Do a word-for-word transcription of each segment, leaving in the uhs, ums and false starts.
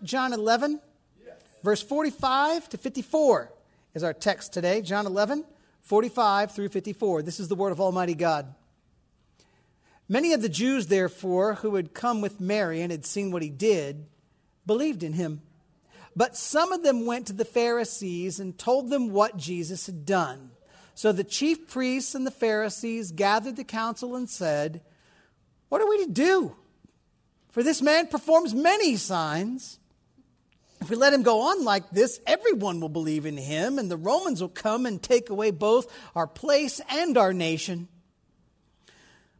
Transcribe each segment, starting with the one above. up John eleven, yes. verse forty-five to fifty-four is our text today. John eleven, forty-five through fifty-four. This is the word of Almighty God. Many of the Jews, therefore, who had come with Mary and had seen what he did, believed in him. But some of them went to the Pharisees and told them what Jesus had done. So the chief priests and the Pharisees gathered the council and said, "What are we to do? For this man performs many signs. If we let him go on like this, everyone will believe in him, and the Romans will come and take away both our place and our nation."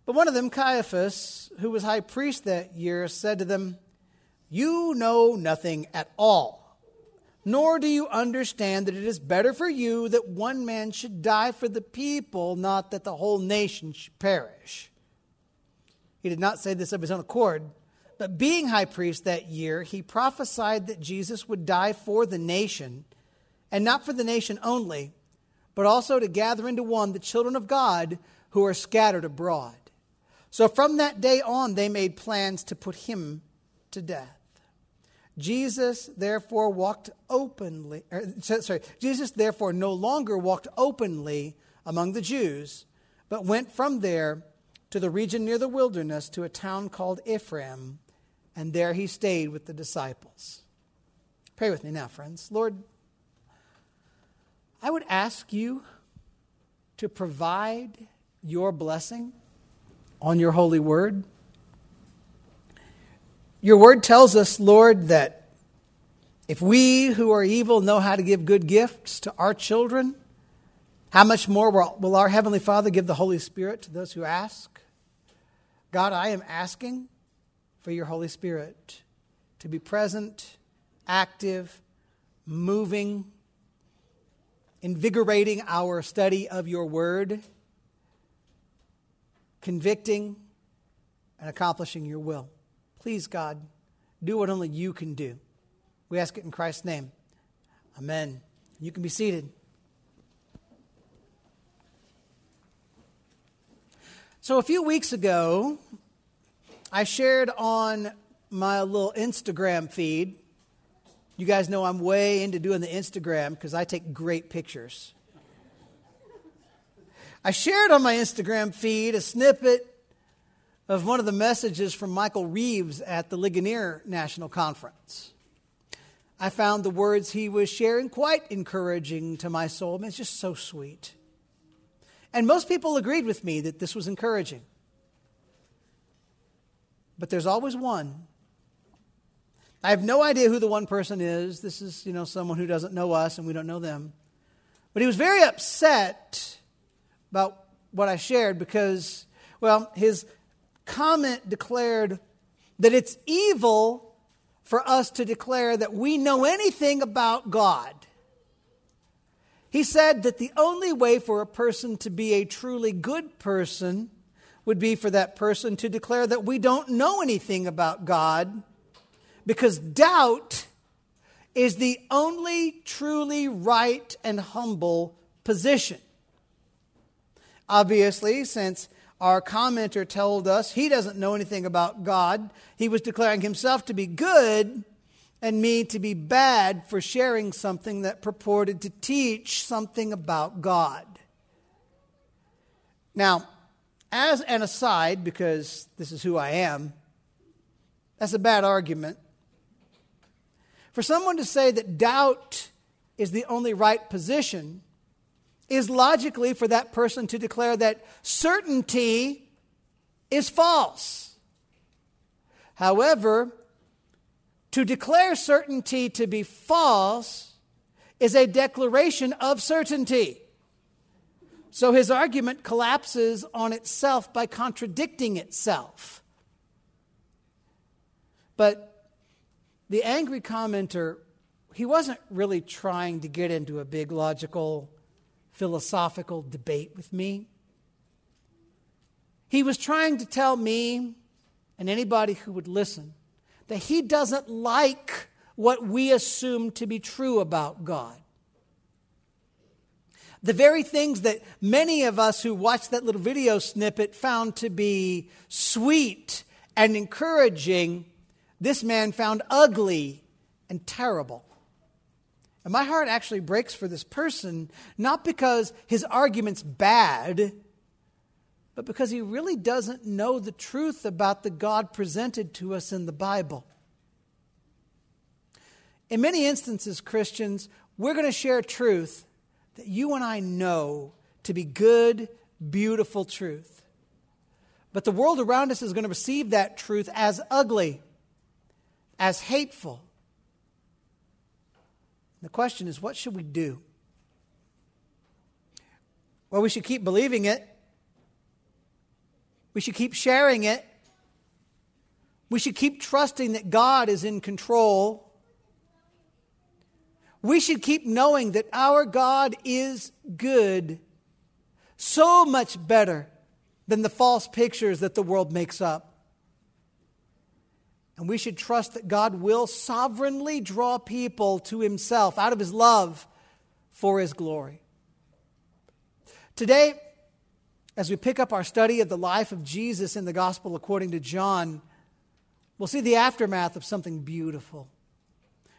But one of them, Caiaphas, who was high priest that year, said to them, "You know nothing at all, nor do you understand that it is better for you that one man should die for the people, not that the whole nation should perish." He did not say this of his own accord, but being high priest that year, he prophesied that Jesus would die for the nation, and not for the nation only, but also to gather into one the children of God who are scattered abroad. So from that day on, they made plans to put him to death. Jesus therefore walked openly, or, sorry, Jesus therefore no longer walked openly among the Jews, but went from there to the region near the wilderness to a town called Ephraim, and there he stayed with the disciples. Pray with me now, friends. Lord, I would ask you to provide your blessing on your holy word. Your word tells us, Lord, that if we who are evil know how to give good gifts to our children, how much more will our Heavenly Father give the Holy Spirit to those who ask? God, I am asking for your Holy Spirit to be present, active, moving, invigorating our study of your word, convicting and accomplishing your will. Please, God, do what only you can do. We ask it in Christ's name. Amen. You can be seated. So a few weeks ago, I shared on my little Instagram feed. You guys know I'm way into doing the Instagram because I take great pictures. I shared on my Instagram feed a snippet of one of the messages from Michael Reeves at the Ligonier National Conference. I found the words he was sharing quite encouraging to my soul. I mean, it's just so sweet. And most people agreed with me that this was encouraging. But there's always one. I have no idea who the one person is. This is, you know, someone who doesn't know us and we don't know them. But he was very upset about what I shared because, well, his comment declared that it's evil for us to declare that we know anything about God. He said that the only way for a person to be a truly good person would be for that person to declare that we don't know anything about God, because doubt is the only truly right and humble position. Obviously, since our commenter told us he doesn't know anything about God, he was declaring himself to be good and me to be bad for sharing something that purported to teach something about God. Now, as an aside, because this is who I am, that's a bad argument. For someone to say that doubt is the only right position is logically for that person to declare that certainty is false. However, to declare certainty to be false is a declaration of certainty. So his argument collapses on itself by contradicting itself. But the angry commenter, he wasn't really trying to get into a big logical philosophical debate with me. He was trying to tell me and anybody who would listen that he doesn't like what we assume to be true about God. The very things that many of us who watched that little video snippet found to be sweet and encouraging, this man found ugly and terrible. And my heart actually breaks for this person, not because his argument's bad, but because he really doesn't know the truth about the God presented to us in the Bible. In many instances, Christians, we're going to share truth that you and I know to be good, beautiful truth. But the world around us is going to receive that truth as ugly, as hateful. The question is, what should we do? Well, we should keep believing it. We should keep sharing it. We should keep trusting that God is in control. We should keep knowing that our God is good, so much better than the false pictures that the world makes up. And we should trust that God will sovereignly draw people to himself out of his love for his glory. Today, as we pick up our study of the life of Jesus in the gospel according to John, we'll see the aftermath of something beautiful.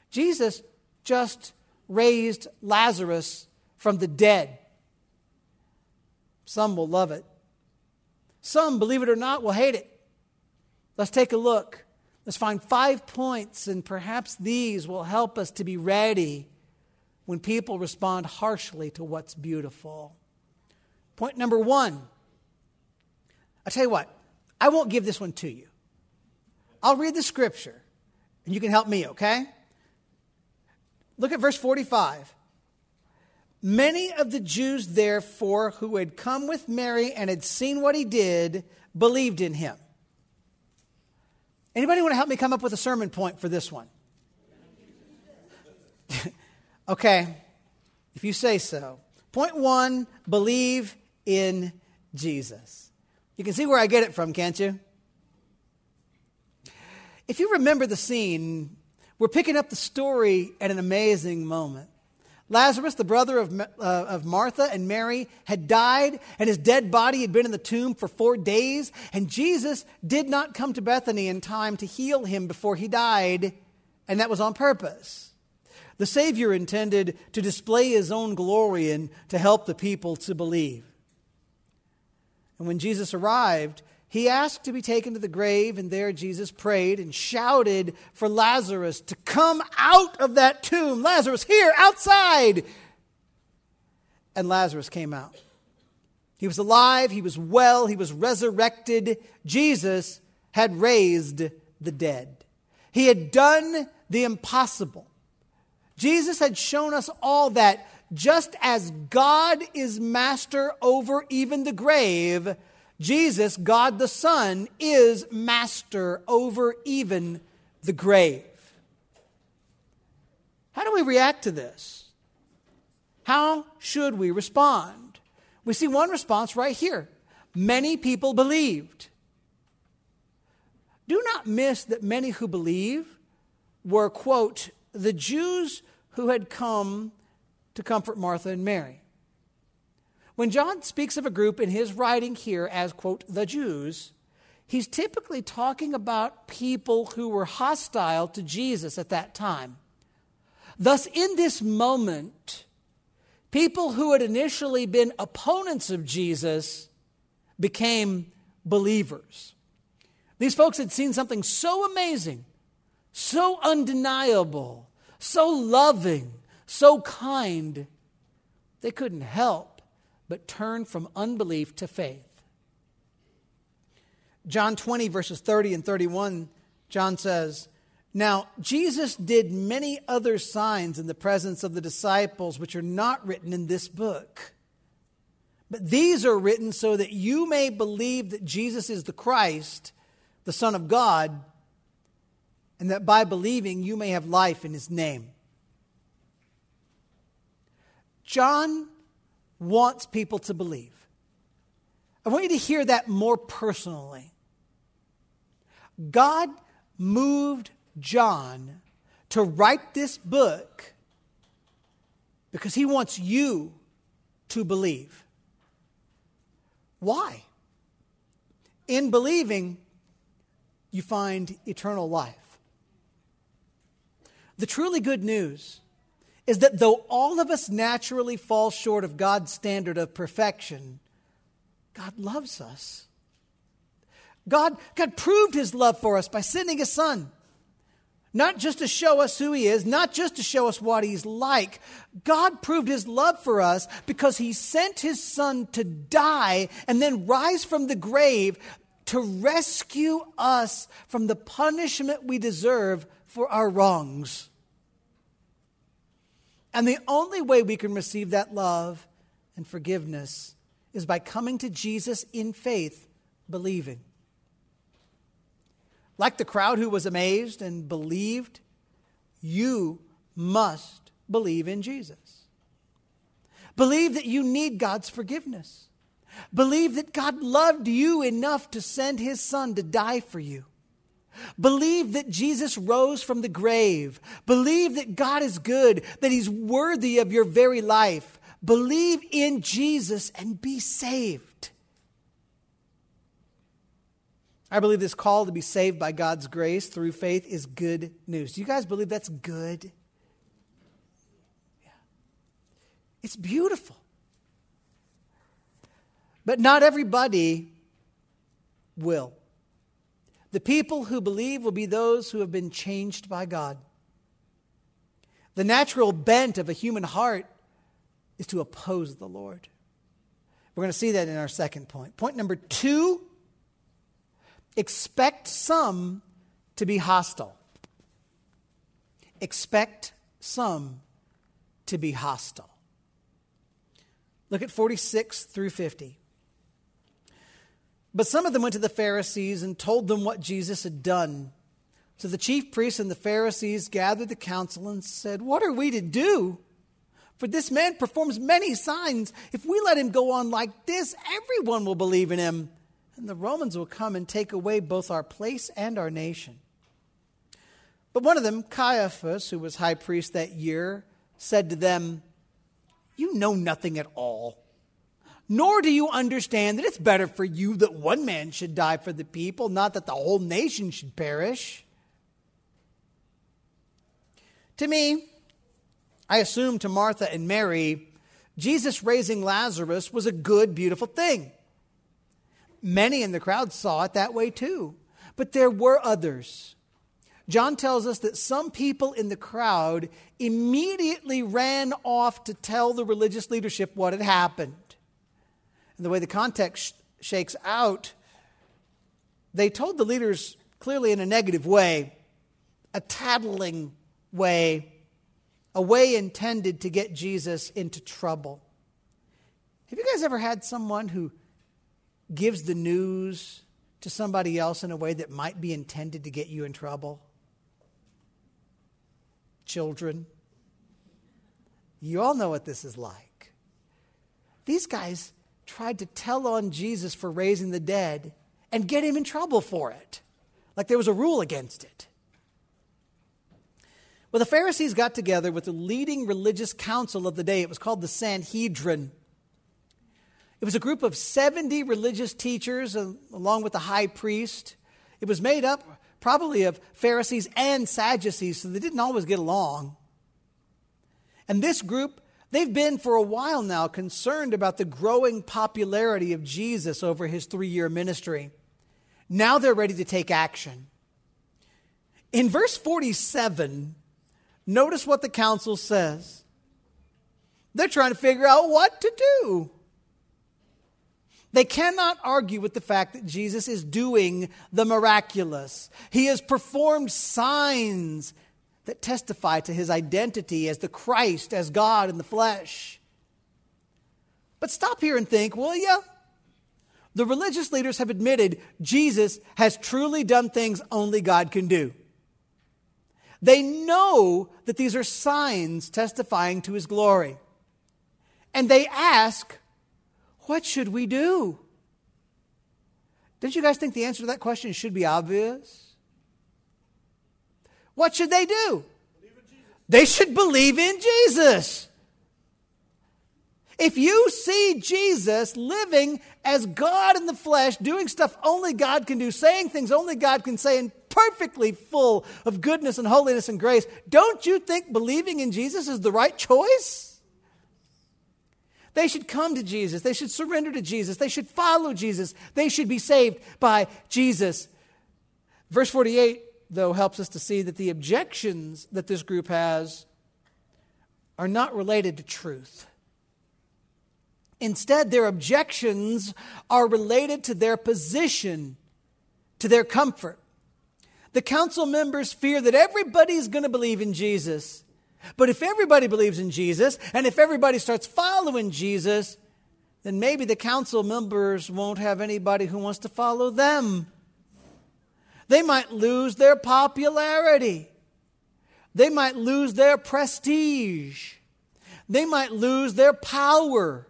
Jesus just raised Lazarus from the dead. Some will love it. Some, believe it or not, will hate it. Let's take a look. Let's find five points, and perhaps these will help us to be ready when people respond harshly to what's beautiful. Point number one. I'll tell you what, I won't give this one to you. I'll read the scripture, and you can help me, okay? Look at verse forty-five. Many of the Jews, therefore, who had come with Mary and had seen what he did, believed in him. Anybody want to help me come up with a sermon point for this one? Okay, if you say so. Point one, believe in Jesus. You can see where I get it from, can't you? If you remember the scene, we're picking up the story at an amazing moment. Lazarus, the brother of, uh, of Martha and Mary, had died, and his dead body had been in the tomb for four days, and Jesus did not come to Bethany in time to heal him before he died, and that was on purpose. The Savior intended to display his own glory and to help the people to believe. And when Jesus arrived, he asked to be taken to the grave, and there Jesus prayed and shouted for Lazarus to come out of that tomb. Lazarus, here, outside! And Lazarus came out. He was alive, he was well, he was resurrected. Jesus had raised the dead. He had done the impossible. Jesus had shown us all that just as God is master over even the grave, Jesus, God the Son, is master over even the grave. How do we react to this? How should we respond? We see one response right here. Many people believed. Do not miss that many who believe were, quote, the Jews who had come to comfort Martha and Mary. When John speaks of a group in his writing here as, quote, the Jews, he's typically talking about people who were hostile to Jesus at that time. Thus, in this moment, people who had initially been opponents of Jesus became believers. These folks had seen something so amazing, so undeniable, so loving, so kind, they couldn't help but turn from unbelief to faith. John twenty, verses thirty and thirty-one, John says, now Jesus did many other signs in the presence of the disciples, which are not written in this book. But these are written so that you may believe that Jesus is the Christ, the Son of God, and that by believing you may have life in his name. John wants people to believe. I want you to hear that more personally. God moved John to write this book because he wants you to believe. Why? In believing, you find eternal life. The truly good news is that though all of us naturally fall short of God's standard of perfection, God loves us. God, God proved his love for us by sending his son. Not just to show us who he is, not just to show us what he's like. God proved his love for us because he sent his son to die and then rise from the grave to rescue us from the punishment we deserve for our wrongs. And the only way we can receive that love and forgiveness is by coming to Jesus in faith, believing. Like the crowd who was amazed and believed, you must believe in Jesus. Believe that you need God's forgiveness. Believe that God loved you enough to send his son to die for you. Believe that Jesus rose from the grave. Believe that God is good, that he's worthy of your very life. Believe in Jesus and be saved. I believe this call to be saved by God's grace through faith is good news. Do you guys believe that's good? Yeah. It's beautiful. But not everybody will. The people who believe will be those who have been changed by God. The natural bent of a human heart is to oppose the Lord. We're going to see that in our second point. Point number two. Expect some to be hostile. Expect some to be hostile. Look at forty-six through fifty. But some of them went to the Pharisees and told them what Jesus had done. So the chief priests and the Pharisees gathered the council and said, "What are we to do? For this man performs many signs. If we let him go on like this, everyone will believe in him. And the Romans will come and take away both our place and our nation." But one of them, Caiaphas, who was high priest that year, said to them, "You know nothing at all, nor do you understand that it's better for you that one man should die for the people, not that the whole nation should perish." To me, I assume to Martha and Mary, Jesus raising Lazarus was a good, beautiful thing. Many in the crowd saw it that way too. But there were others. John tells us that some people in the crowd immediately ran off to tell the religious leadership what had happened. And the way the context sh- shakes out, they told the leaders clearly in a negative way, a tattling way, a way intended to get Jesus into trouble. Have you guys ever had someone who gives the news to somebody else in a way that might be intended to get you in trouble? Children, you all know what this is like. These guys tried to tell on Jesus for raising the dead and get him in trouble for it, like there was a rule against it. Well, the Pharisees got together with the leading religious council of the day. It was called the Sanhedrin. It was a group of seventy religious teachers, along with the high priest. It was made up probably of Pharisees and Sadducees, so they didn't always get along. And this group, they've been for a while now concerned about the growing popularity of Jesus over his three-year ministry. Now they're ready to take action. In verse forty-seven, notice what the council says. They're trying to figure out what to do. They cannot argue with the fact that Jesus is doing the miraculous. He has performed signs that testify to his identity as the Christ, as God in the flesh. But stop here and think, will you? The religious leaders have admitted Jesus has truly done things only God can do. They know that these are signs testifying to his glory. And they ask, what should we do? Don't you guys think the answer to that question should be obvious? What should they do? They should believe in Jesus. If you see Jesus living as God in the flesh, doing stuff only God can do, saying things only God can say, and perfectly full of goodness and holiness and grace, don't you think believing in Jesus is the right choice? They should come to Jesus. They should surrender to Jesus. They should follow Jesus. They should be saved by Jesus. Verse forty-eight, though, helps us to see that the objections that this group has are not related to truth. Instead, their objections are related to their position, to their comfort. The council members fear that everybody's going to believe in Jesus. But if everybody believes in Jesus, and if everybody starts following Jesus, then maybe the council members won't have anybody who wants to follow them. They might lose their popularity. They might lose their prestige. They might lose their power.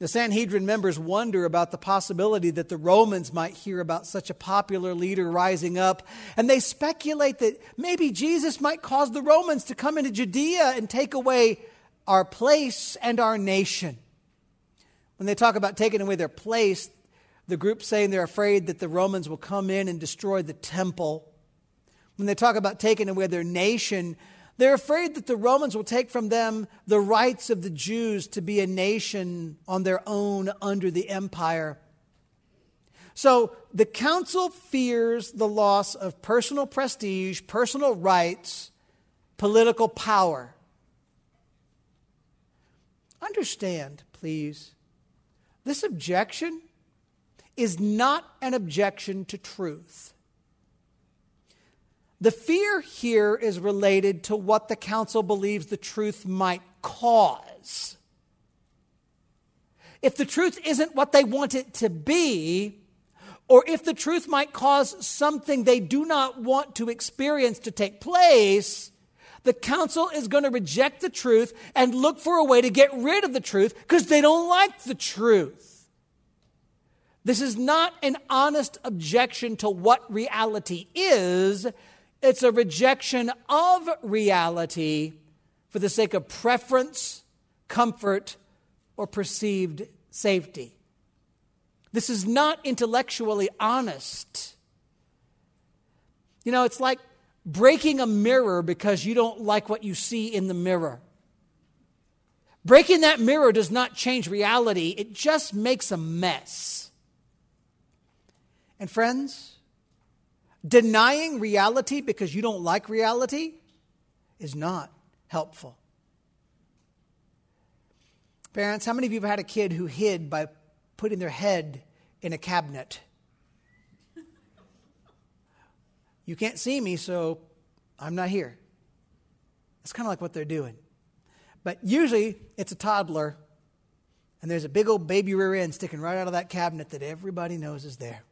The Sanhedrin members wonder about the possibility that the Romans might hear about such a popular leader rising up, and they speculate that maybe Jesus might cause the Romans to come into Judea and take away our place and our nation. When they talk about taking away their place, the group's saying they're afraid that the Romans will come in and destroy the temple. When they talk about taking away their nation, they're afraid that the Romans will take from them the rights of the Jews to be a nation on their own under the empire. So the council fears the loss of personal prestige, personal rights, political power. Understand, please, this objection is not an objection to truth. The fear here is related to what the council believes the truth might cause. If the truth isn't what they want it to be, or if the truth might cause something they do not want to experience to take place, the council is going to reject the truth and look for a way to get rid of the truth because they don't like the truth. This is not an honest objection to what reality is. It's a rejection of reality for the sake of preference, comfort, or perceived safety. This is not intellectually honest. You know, it's like breaking a mirror because you don't like what you see in the mirror. Breaking that mirror does not change reality. It just makes a mess. And friends, denying reality because you don't like reality is not helpful. Parents, how many of you have had a kid who hid by putting their head in a cabinet? You can't see me, so I'm not here. It's kind of like what they're doing. But usually it's a toddler, and there's a big old baby rear end sticking right out of that cabinet that everybody knows is there.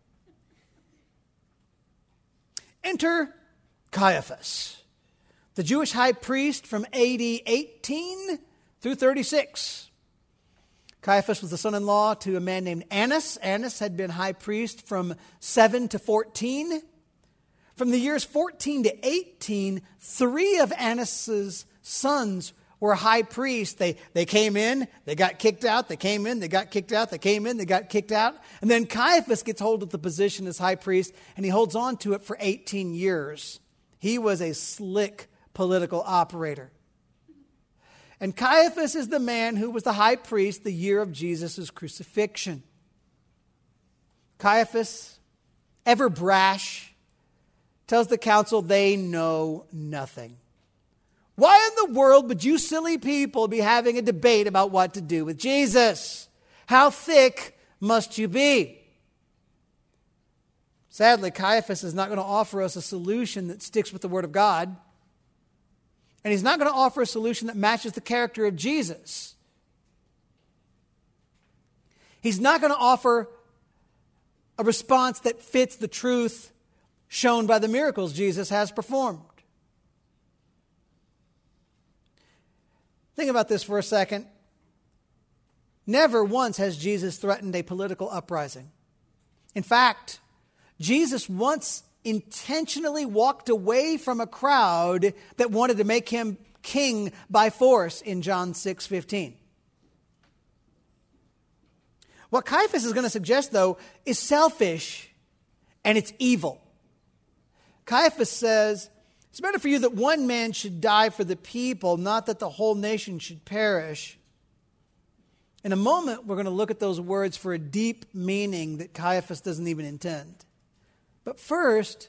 Enter Caiaphas, the Jewish high priest from A D eighteen through thirty-six. Caiaphas was the son-in-law to a man named Annas. Annas had been high priest from seven to fourteen. From the years fourteen to eighteen, three of Annas's sons were high priests. They, they came in, they got kicked out, they came in, they got kicked out, they came in, they got kicked out. And then Caiaphas gets hold of the position as high priest, and he holds on to it for eighteen years. He was a slick political operator. And Caiaphas is the man who was the high priest the year of Jesus' crucifixion. Caiaphas, ever brash, tells the council they know nothing. Why in the world would you silly people be having a debate about what to do with Jesus? How thick must you be? Sadly, Caiaphas is not going to offer us a solution that sticks with the Word of God. And he's not going to offer a solution that matches the character of Jesus. He's not going to offer a response that fits the truth shown by the miracles Jesus has performed. Think about this for a second. Never once has Jesus threatened a political uprising. In fact, Jesus once intentionally walked away from a crowd that wanted to make him king by force in John six fifteen. What Caiaphas is going to suggest, though, is selfish and it's evil. Caiaphas says, it's better for you that one man should die for the people, not that the whole nation should perish. In a moment, we're going to look at those words for a deep meaning that Caiaphas doesn't even intend. But first,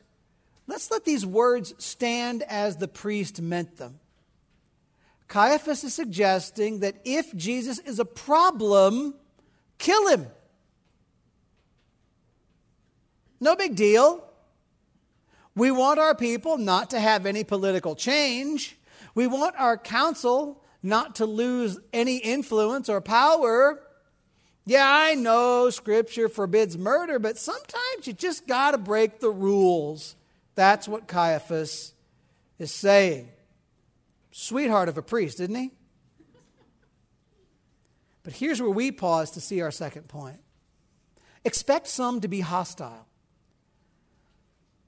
let's let these words stand as the priest meant them. Caiaphas is suggesting that if Jesus is a problem, kill him. No big deal. We want our people not to have any political change. We want our council not to lose any influence or power. Yeah, I know Scripture forbids murder, but sometimes you just got to break the rules. That's what Caiaphas is saying. Sweetheart of a priest, isn't he? But here's where we pause to see our second point. Expect some to be hostile.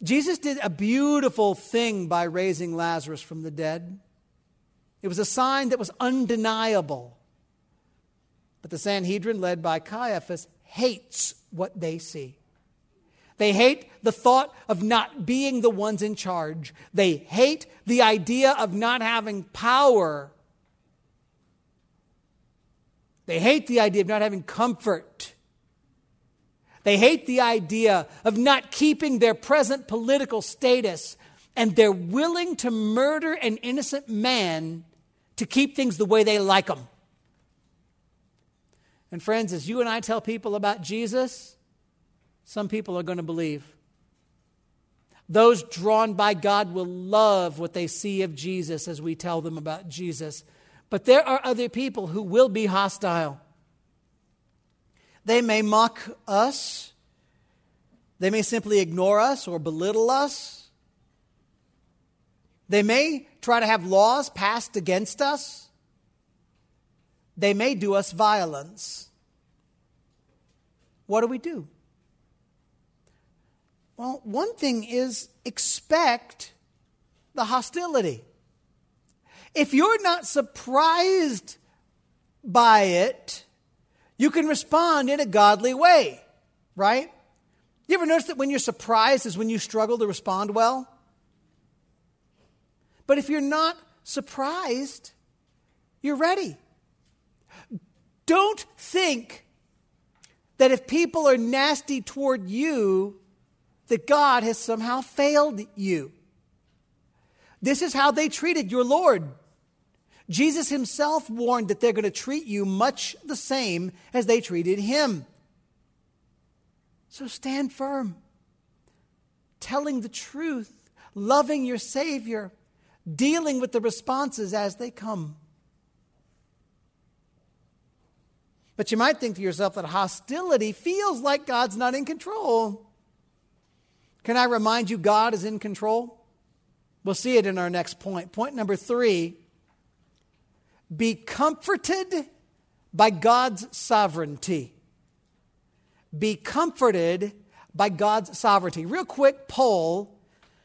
Jesus did a beautiful thing by raising Lazarus from the dead. It was a sign that was undeniable. But the Sanhedrin, led by Caiaphas, hates what they see. They hate the thought of not being the ones in charge. They hate the idea of not having power. They hate the idea of not having comfort. They hate the idea of not keeping their present political status, and they're willing to murder an innocent man to keep things the way they like them. And friends, as you and I tell people about Jesus, some people are going to believe. Those drawn by God will love what they see of Jesus as we tell them about Jesus. But there are other people who will be hostile. They may mock us. They may simply ignore us or belittle us. They may try to have laws passed against us. They may do us violence. What do we do? Well, one thing is expect the hostility. If you're not surprised by it, you can respond in a godly way, right? You ever notice that when you're surprised is when you struggle to respond well? But if you're not surprised, you're ready. Don't think that if people are nasty toward you, that God has somehow failed you. This is how they treated your Lord. Jesus himself warned that they're going to treat you much the same as they treated him. So stand firm, telling the truth, loving your Savior, dealing with the responses as they come. But you might think to yourself that hostility feels like God's not in control. Can I remind you, God is in control? We'll see it in our next point. Point number three, be comforted by God's sovereignty. Be comforted by God's sovereignty. Real quick poll.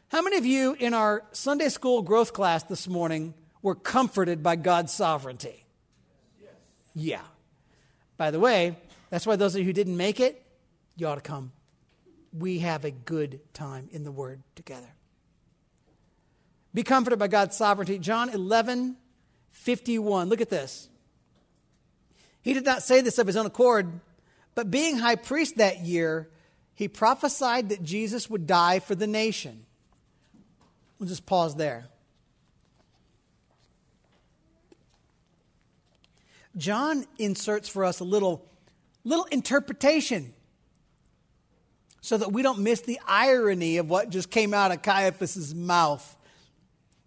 How many of you in our Sunday school growth class this morning were comforted by God's sovereignty? Yes. Yeah. By the way, that's why those of you who didn't make it, you ought to come. We have a good time in the Word together. Be comforted by God's sovereignty. John eleven fifty-one. Look at this. He did not say this of his own accord, but being high priest that year, he prophesied that Jesus would die for the nation. We'll just pause there. John inserts for us a little, little interpretation so that we don't miss the irony of what just came out of Caiaphas' mouth.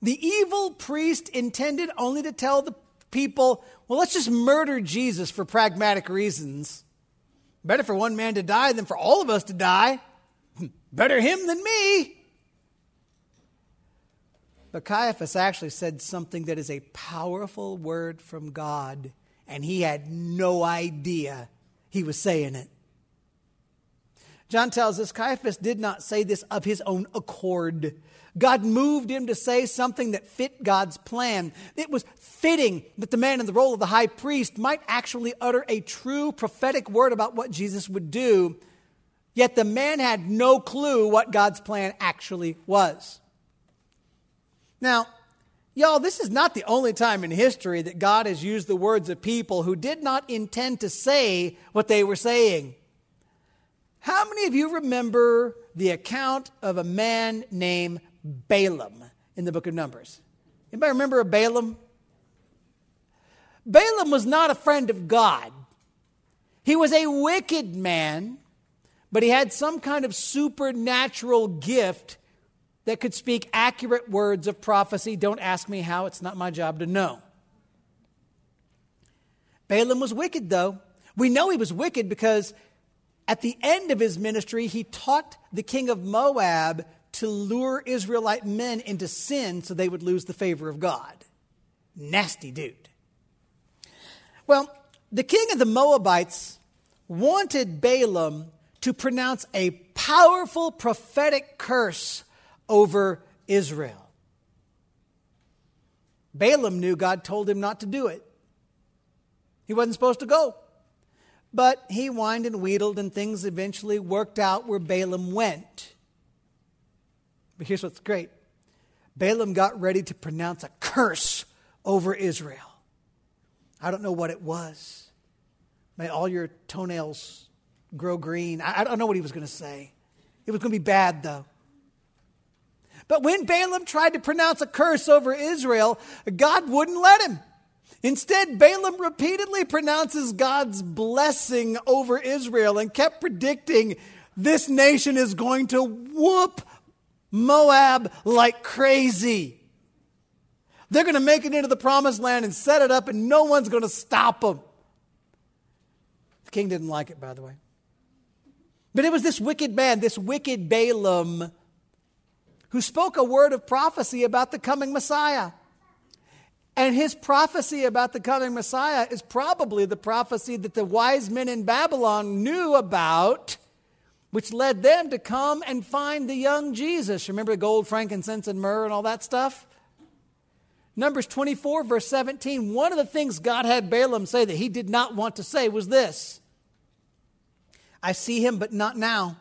The evil priest intended only to tell the people, well, let's just murder Jesus for pragmatic reasons. Better for one man to die than for all of us to die. Better him than me. But Caiaphas actually said something that is a powerful word from God, and he had no idea he was saying it. John tells us Caiaphas did not say this of his own accord. God moved him to say something that fit God's plan. It was fitting that the man in the role of the high priest might actually utter a true prophetic word about what Jesus would do. Yet the man had no clue what God's plan actually was. Now, y'all, this is not the only time in history that God has used the words of people who did not intend to say what they were saying. How many of you remember the account of a man named Balaam in the book of Numbers? Anybody remember a Balaam? Balaam was not a friend of God. He was a wicked man, but he had some kind of supernatural gift that could speak accurate words of prophecy. Don't ask me how. It's not my job to know. Balaam was wicked, though. We know he was wicked because at the end of his ministry, he taught the king of Moab to lure Israelite men into sin so they would lose the favor of God. Nasty dude. Well, the king of the Moabites wanted Balaam to pronounce a powerful prophetic curse over Israel. Balaam knew God told him not to do it. He wasn't supposed to go. But he whined and wheedled, and things eventually worked out where Balaam went. But here's what's great. Balaam got ready to pronounce a curse over Israel. I don't know what it was. May all your toenails grow green. I don't know what he was going to say. It was going to be bad, though. But when Balaam tried to pronounce a curse over Israel, God wouldn't let him. Instead, Balaam repeatedly pronounces God's blessing over Israel and kept predicting this nation is going to whoop Moab like crazy. They're going to make it into the promised land and set it up, and no one's going to stop them. The king didn't like it, by the way. But it was this wicked man, this wicked Balaam, who spoke a word of prophecy about the coming Messiah. And his prophecy about the coming Messiah is probably the prophecy that the wise men in Babylon knew about, which led them to come and find the young Jesus. Remember the gold, frankincense, and myrrh and all that stuff? Numbers twenty-four, verse seventeen, one of the things God had Balaam say that he did not want to say was this: I see him, but not now.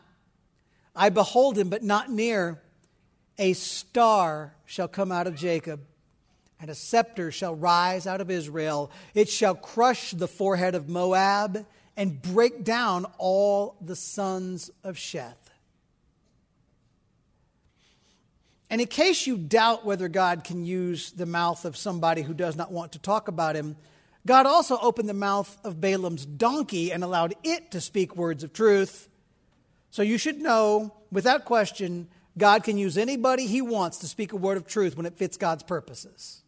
I behold him, but not near. A star shall come out of Jacob, and a scepter shall rise out of Israel. It shall crush the forehead of Moab and break down all the sons of Sheth. And in case you doubt whether God can use the mouth of somebody who does not want to talk about him, God also opened the mouth of Balaam's donkey and allowed it to speak words of truth. So you should know, without question, God can use anybody he wants to speak a word of truth when it fits God's purposes.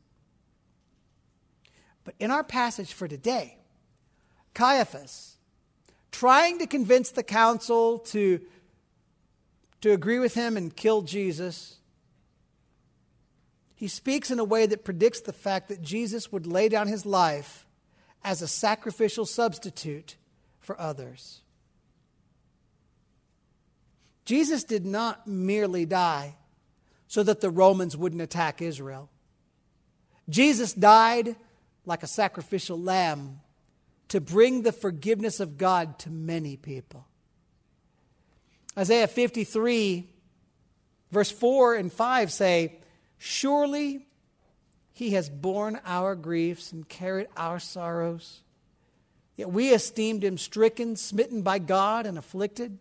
But in our passage for today, Caiaphas, trying to convince the council to, to agree with him and kill Jesus, he speaks in a way that predicts the fact that Jesus would lay down his life as a sacrificial substitute for others. Jesus did not merely die so that the Romans wouldn't attack Israel. Jesus died like a sacrificial lamb to bring the forgiveness of God to many people. Isaiah fifty-three, verse four and five say, surely he has borne our griefs and carried our sorrows. Yet we esteemed him stricken, smitten by God, and afflicted.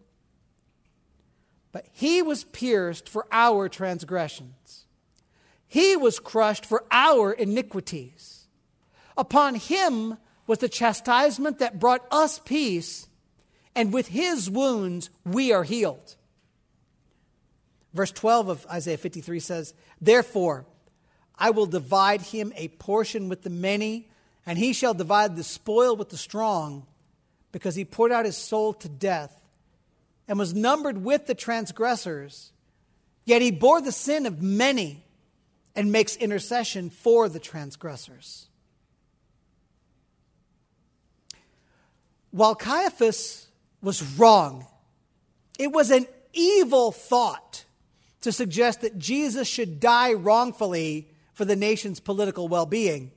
But he was pierced for our transgressions. He was crushed for our iniquities. Upon him was the chastisement that brought us peace, and with his wounds we are healed. Verse twelve of Isaiah fifty-three says, therefore, I will divide him a portion with the many, and he shall divide the spoil with the strong, because he poured out his soul to death and was numbered with the transgressors, yet he bore the sin of many and makes intercession for the transgressors. While Caiaphas was wrong It was an evil thought to suggest that Jesus should die wrongfully for the nation's political well-being.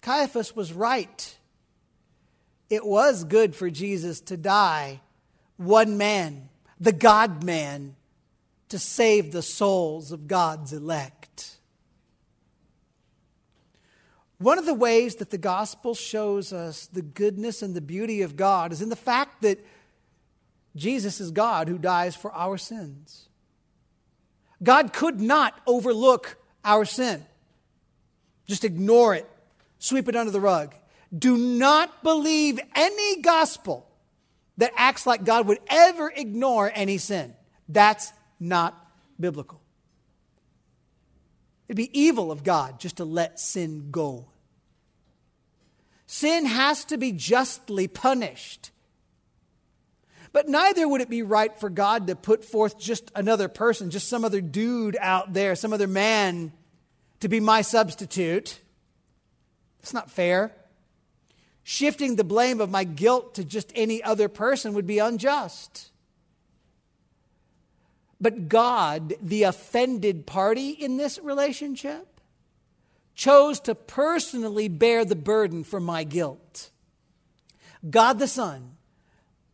Caiaphas was right. It was good for Jesus to die, one man, the God-man, to save the souls of God's elect. One of the ways that the gospel shows us the goodness and the beauty of God is in the fact that Jesus is God who dies for our sins. God could not overlook our sin. Just ignore it. Sweep it under the rug. Do not believe any gospel that acts like God would ever ignore any sin. That's not biblical. It'd be evil of God just to let sin go. Sin has to be justly punished. But neither would it be right for God to put forth just another person, just some other dude out there, some other man to be my substitute. It's not fair. Shifting the blame of my guilt to just any other person would be unjust. But God, the offended party in this relationship, chose to personally bear the burden for my guilt. God the Son,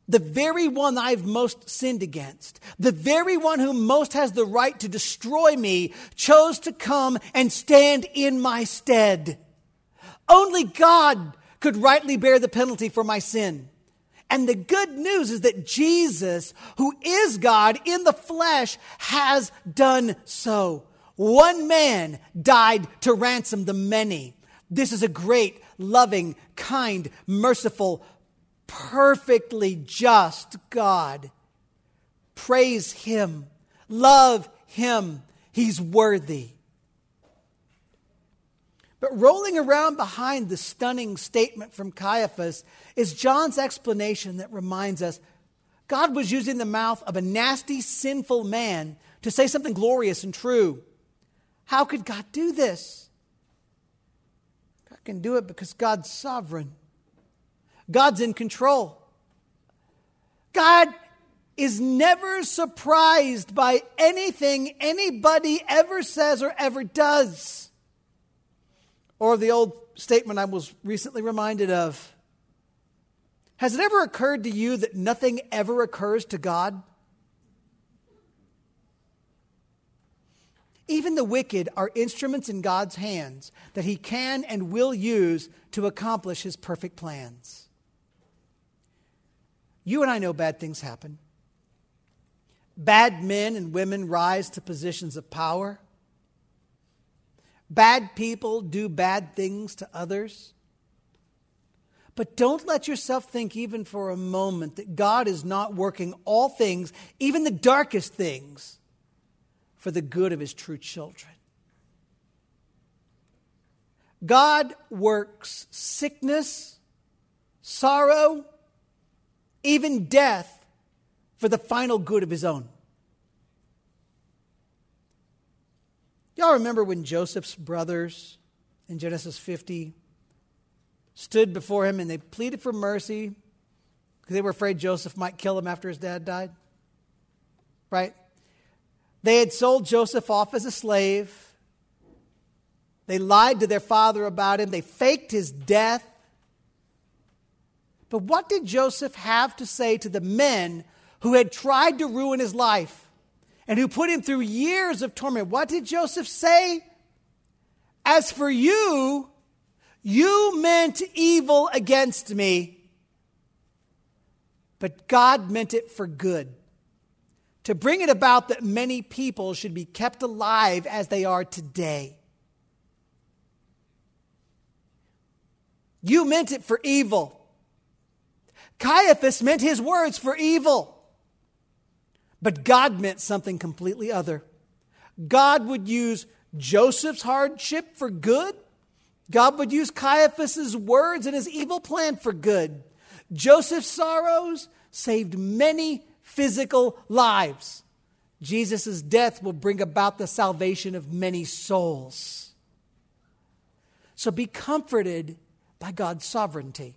the very one I've most sinned against, the very one who most has the right to destroy me, chose to come and stand in my stead. Only God could rightly bear the penalty for my sin. And the good news is that Jesus, who is God in the flesh, has done so. One man died to ransom the many. This is a great, loving, kind, merciful, perfectly just God. Praise Him. Love Him. He's worthy. But rolling around behind the stunning statement from Caiaphas is John's explanation that reminds us God was using the mouth of a nasty, sinful man to say something glorious and true. How could God do this? God can do it because God's sovereign. God's in control. God is never surprised by anything anybody ever says or ever does. Or the old statement I was recently reminded of. Has it ever occurred to you that nothing ever occurs to God? Even the wicked are instruments in God's hands that He can and will use to accomplish His perfect plans. You and I know bad things happen. Bad men and women rise to positions of power. Bad people do bad things to others. But don't let yourself think even for a moment that God is not working all things, even the darkest things, for the good of His true children. God works sickness, sorrow, even death, for the final good of His own. Y'all remember when Joseph's brothers in Genesis fifty stood before him and they pleaded for mercy because they were afraid Joseph might kill him after his dad died? Right? They had sold Joseph off as a slave. They lied to their father about him. They faked his death. But what did Joseph have to say to the men who had tried to ruin his life and who put him through years of torment? What did Joseph say? As for you, you meant evil against me, but God meant it for good, to bring it about that many people should be kept alive as they are today. You meant it for evil. Caiaphas meant his words for evil. But God meant something completely other. God would use Joseph's hardship for good. God would use Caiaphas's words and his evil plan for good. Joseph's sorrows saved many physical lives. Jesus' death will bring about the salvation of many souls. So be comforted by God's sovereignty.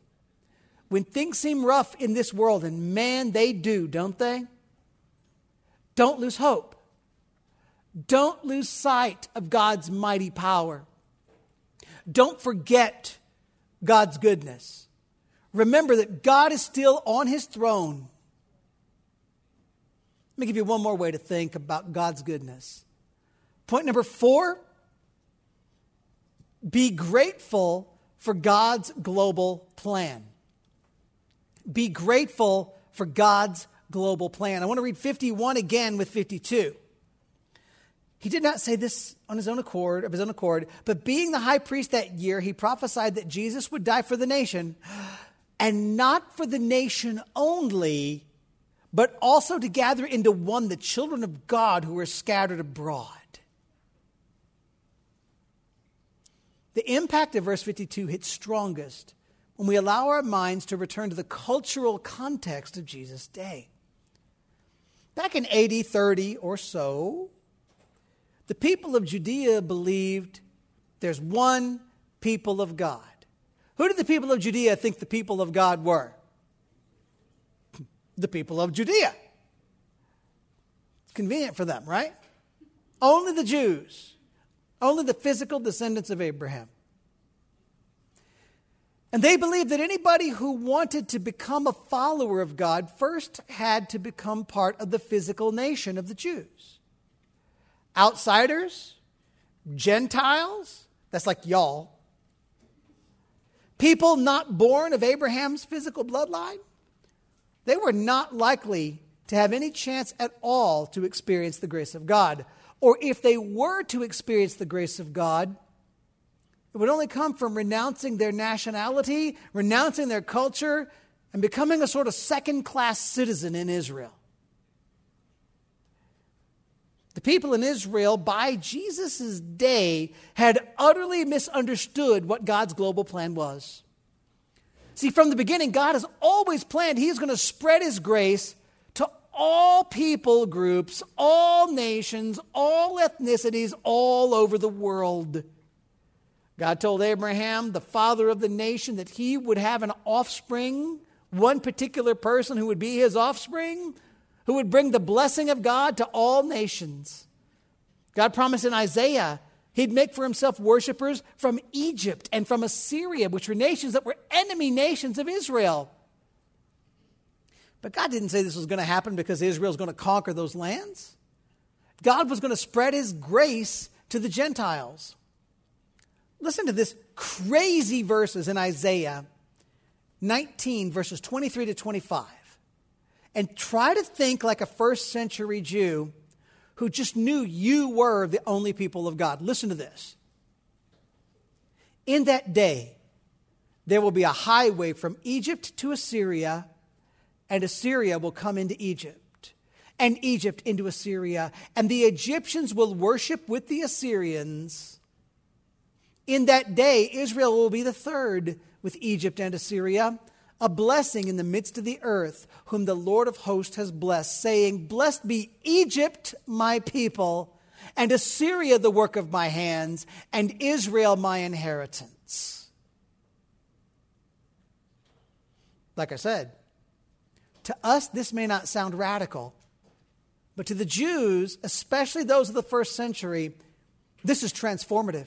when things seem rough in this world, and man, they do, don't they? Don't lose hope. Don't lose sight of God's mighty power. Don't forget God's goodness. Remember that God is still on his throne. Let me give you one more way to think about God's goodness. Point number four, be grateful for God's global plan. Be grateful for God's global plan. I want to read fifty-one again with fifty-two. He did not say this on his own accord, of his own accord, but being the high priest that year, he prophesied that Jesus would die for the nation, and not for the nation only, but also to gather into one the children of God who were scattered abroad. The impact of verse fifty-two hits strongest when we allow our minds to return to the cultural context of Jesus' day. Back in A D thirty or so, the people of Judea believed there's one people of God. Who did the people of Judea think the people of God were? The people of Judea. It's convenient for them, right? Only the Jews. Only the physical descendants of Abraham. And they believed that anybody who wanted to become a follower of God first had to become part of the physical nation of the Jews. Outsiders, Gentiles, that's like y'all. People not born of Abraham's physical bloodline, they were not likely to have any chance at all to experience the grace of God. Or if they were to experience the grace of God, it would only come from renouncing their nationality, renouncing their culture, and becoming a sort of second-class citizen in Israel. The people in Israel, by Jesus' day, had utterly misunderstood what God's global plan was. See, from the beginning, God has always planned He is going to spread His grace to all people groups, all nations, all ethnicities, all over the world. God told Abraham, the father of the nation, that he would have an offspring, one particular person who would be his offspring, who would bring the blessing of God to all nations. God promised in Isaiah, he'd make for himself worshipers from Egypt and from Assyria, which were nations that were enemy nations of Israel. But God didn't say this was going to happen because Israel's going to conquer those lands. God was going to spread his grace to the Gentiles. Listen to this crazy verses in Isaiah nineteen, verses twenty-three to twenty-five. And try to think like a first century Jew who just knew you were the only people of God. Listen to this. In that day, there will be a highway from Egypt to Assyria, and Assyria will come into Egypt, and Egypt into Assyria, and the Egyptians will worship with the Assyrians. In that day, Israel will be the third with Egypt and Assyria, a blessing in the midst of the earth, whom the Lord of hosts has blessed, saying, blessed be Egypt, my people, and Assyria, the work of my hands, and Israel, my inheritance. Like I said, to us, this may not sound radical, but to the Jews, especially those of the first century, this is transformative.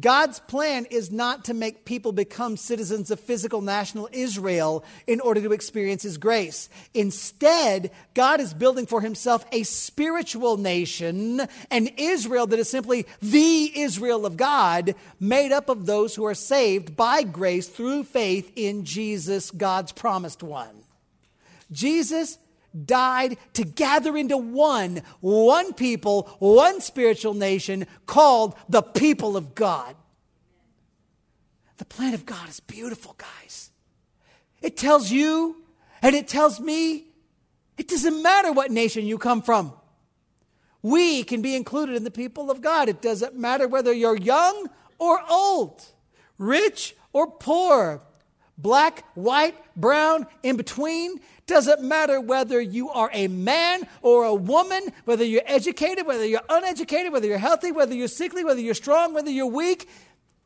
God's plan is not to make people become citizens of physical national Israel in order to experience his grace. Instead, God is building for himself a spiritual nation, an Israel that is simply the Israel of God, made up of those who are saved by grace through faith in Jesus, God's promised one. Jesus died to gather into one, one people, one spiritual nation called the people of God. The plan of God is beautiful, guys. It tells you and it tells me it doesn't matter what nation you come from. We can be included in the people of God. It doesn't matter whether you're young or old, rich or poor, black, white, brown, in between. Doesn't matter whether you are a man or a woman, whether you're educated, whether you're uneducated, whether you're healthy, whether you're sickly, whether you're strong, whether you're weak.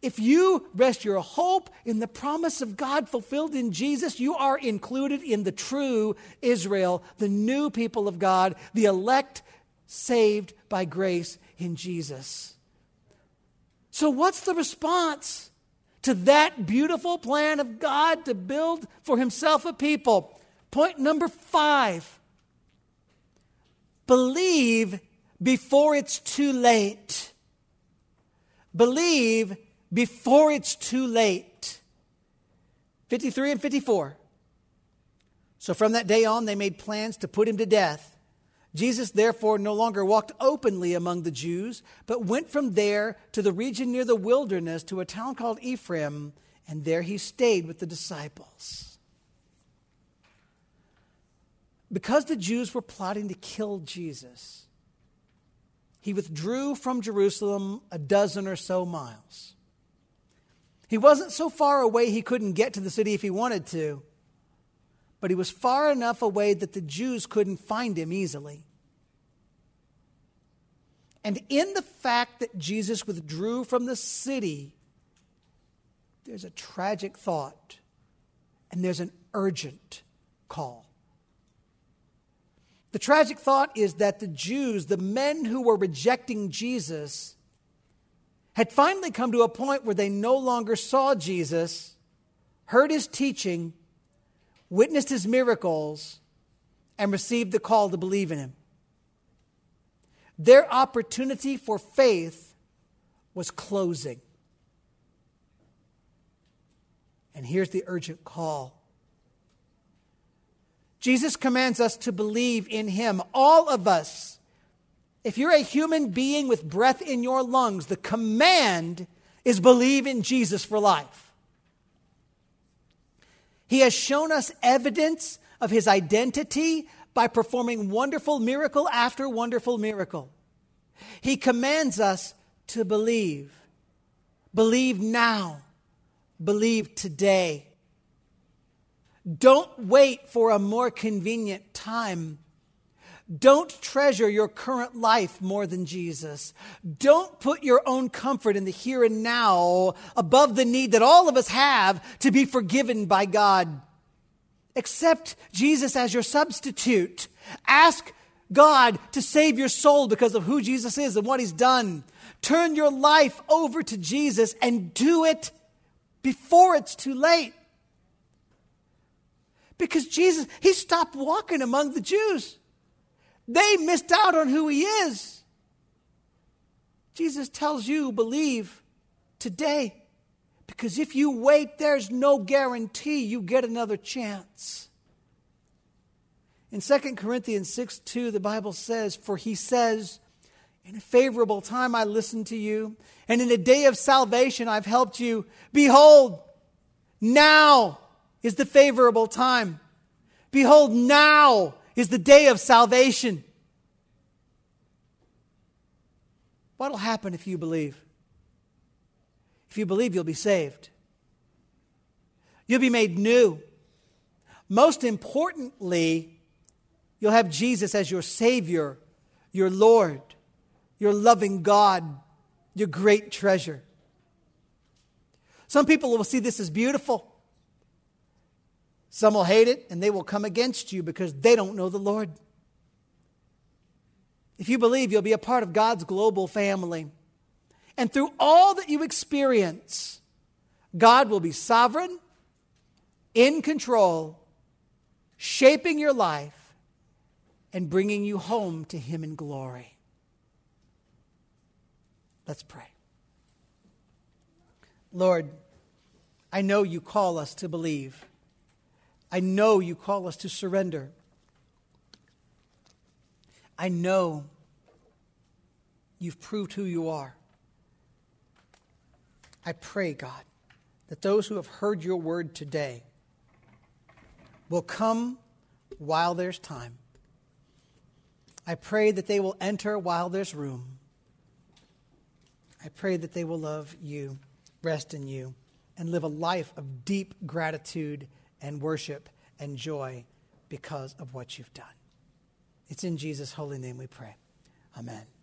If you rest your hope in the promise of God fulfilled in Jesus, you are included in the true Israel, the new people of God, the elect saved by grace in Jesus. So what's the response to that beautiful plan of God to build for himself a people? Point number five. Believe before it's too late. Believe before it's too late. fifty-three and fifty-four. So from that day on, they made plans to put him to death. Jesus therefore no longer walked openly among the Jews, but went from there to the region near the wilderness to a town called Ephraim, and there he stayed with the disciples. Because the Jews were plotting to kill Jesus, he withdrew from Jerusalem a dozen or so miles. He wasn't so far away he couldn't get to the city if he wanted to, but he was far enough away that the Jews couldn't find him easily. And in the fact that Jesus withdrew from the city, there's a tragic thought, and there's an urgent call. The tragic thought is that the Jews, the men who were rejecting Jesus, had finally come to a point where they no longer saw Jesus, heard his teaching, witnessed his miracles, and received the call to believe in him. Their opportunity for faith was closing. And here's the urgent call. Jesus commands us to believe in him, all of us. If you're a human being with breath in your lungs, the command is believe in Jesus for life. He has shown us evidence of his identity by performing wonderful miracle after wonderful miracle. He commands us to believe. Believe now. Believe today. Don't wait for a more convenient time. Don't treasure your current life more than Jesus. Don't put your own comfort in the here and now above the need that all of us have to be forgiven by God. Accept Jesus as your substitute. Ask God to save your soul because of who Jesus is and what he's done. Turn your life over to Jesus and do it before it's too late. Because Jesus, he stopped walking among the Jews. They missed out on who he is. Jesus tells you, believe today. Because if you wait, there's no guarantee you get another chance. In Second Corinthians six two, the Bible says, for he says, in a favorable time I listened to you, and in a day of salvation I've helped you. Behold, now is the favorable time. Behold, now is the day of salvation. What will happen if you believe? If you believe, you'll be saved. You'll be made new. Most importantly, you'll have Jesus as your Savior, your Lord, your loving God, your great treasure. Some people will see this as beautiful. Some will hate it, and they will come against you because they don't know the Lord. If you believe, you'll be a part of God's global family. And through all that you experience, God will be sovereign, in control, shaping your life, and bringing you home to him in glory. Let's pray. Lord, I know you call us to believe. I know you call us to surrender. I know you've proved who you are. I pray, God, that those who have heard your word today will come while there's time. I pray that they will enter while there's room. I pray that they will love you, rest in you, and live a life of deep gratitude and worship and joy because of what you've done. It's in Jesus' holy name we pray. Amen.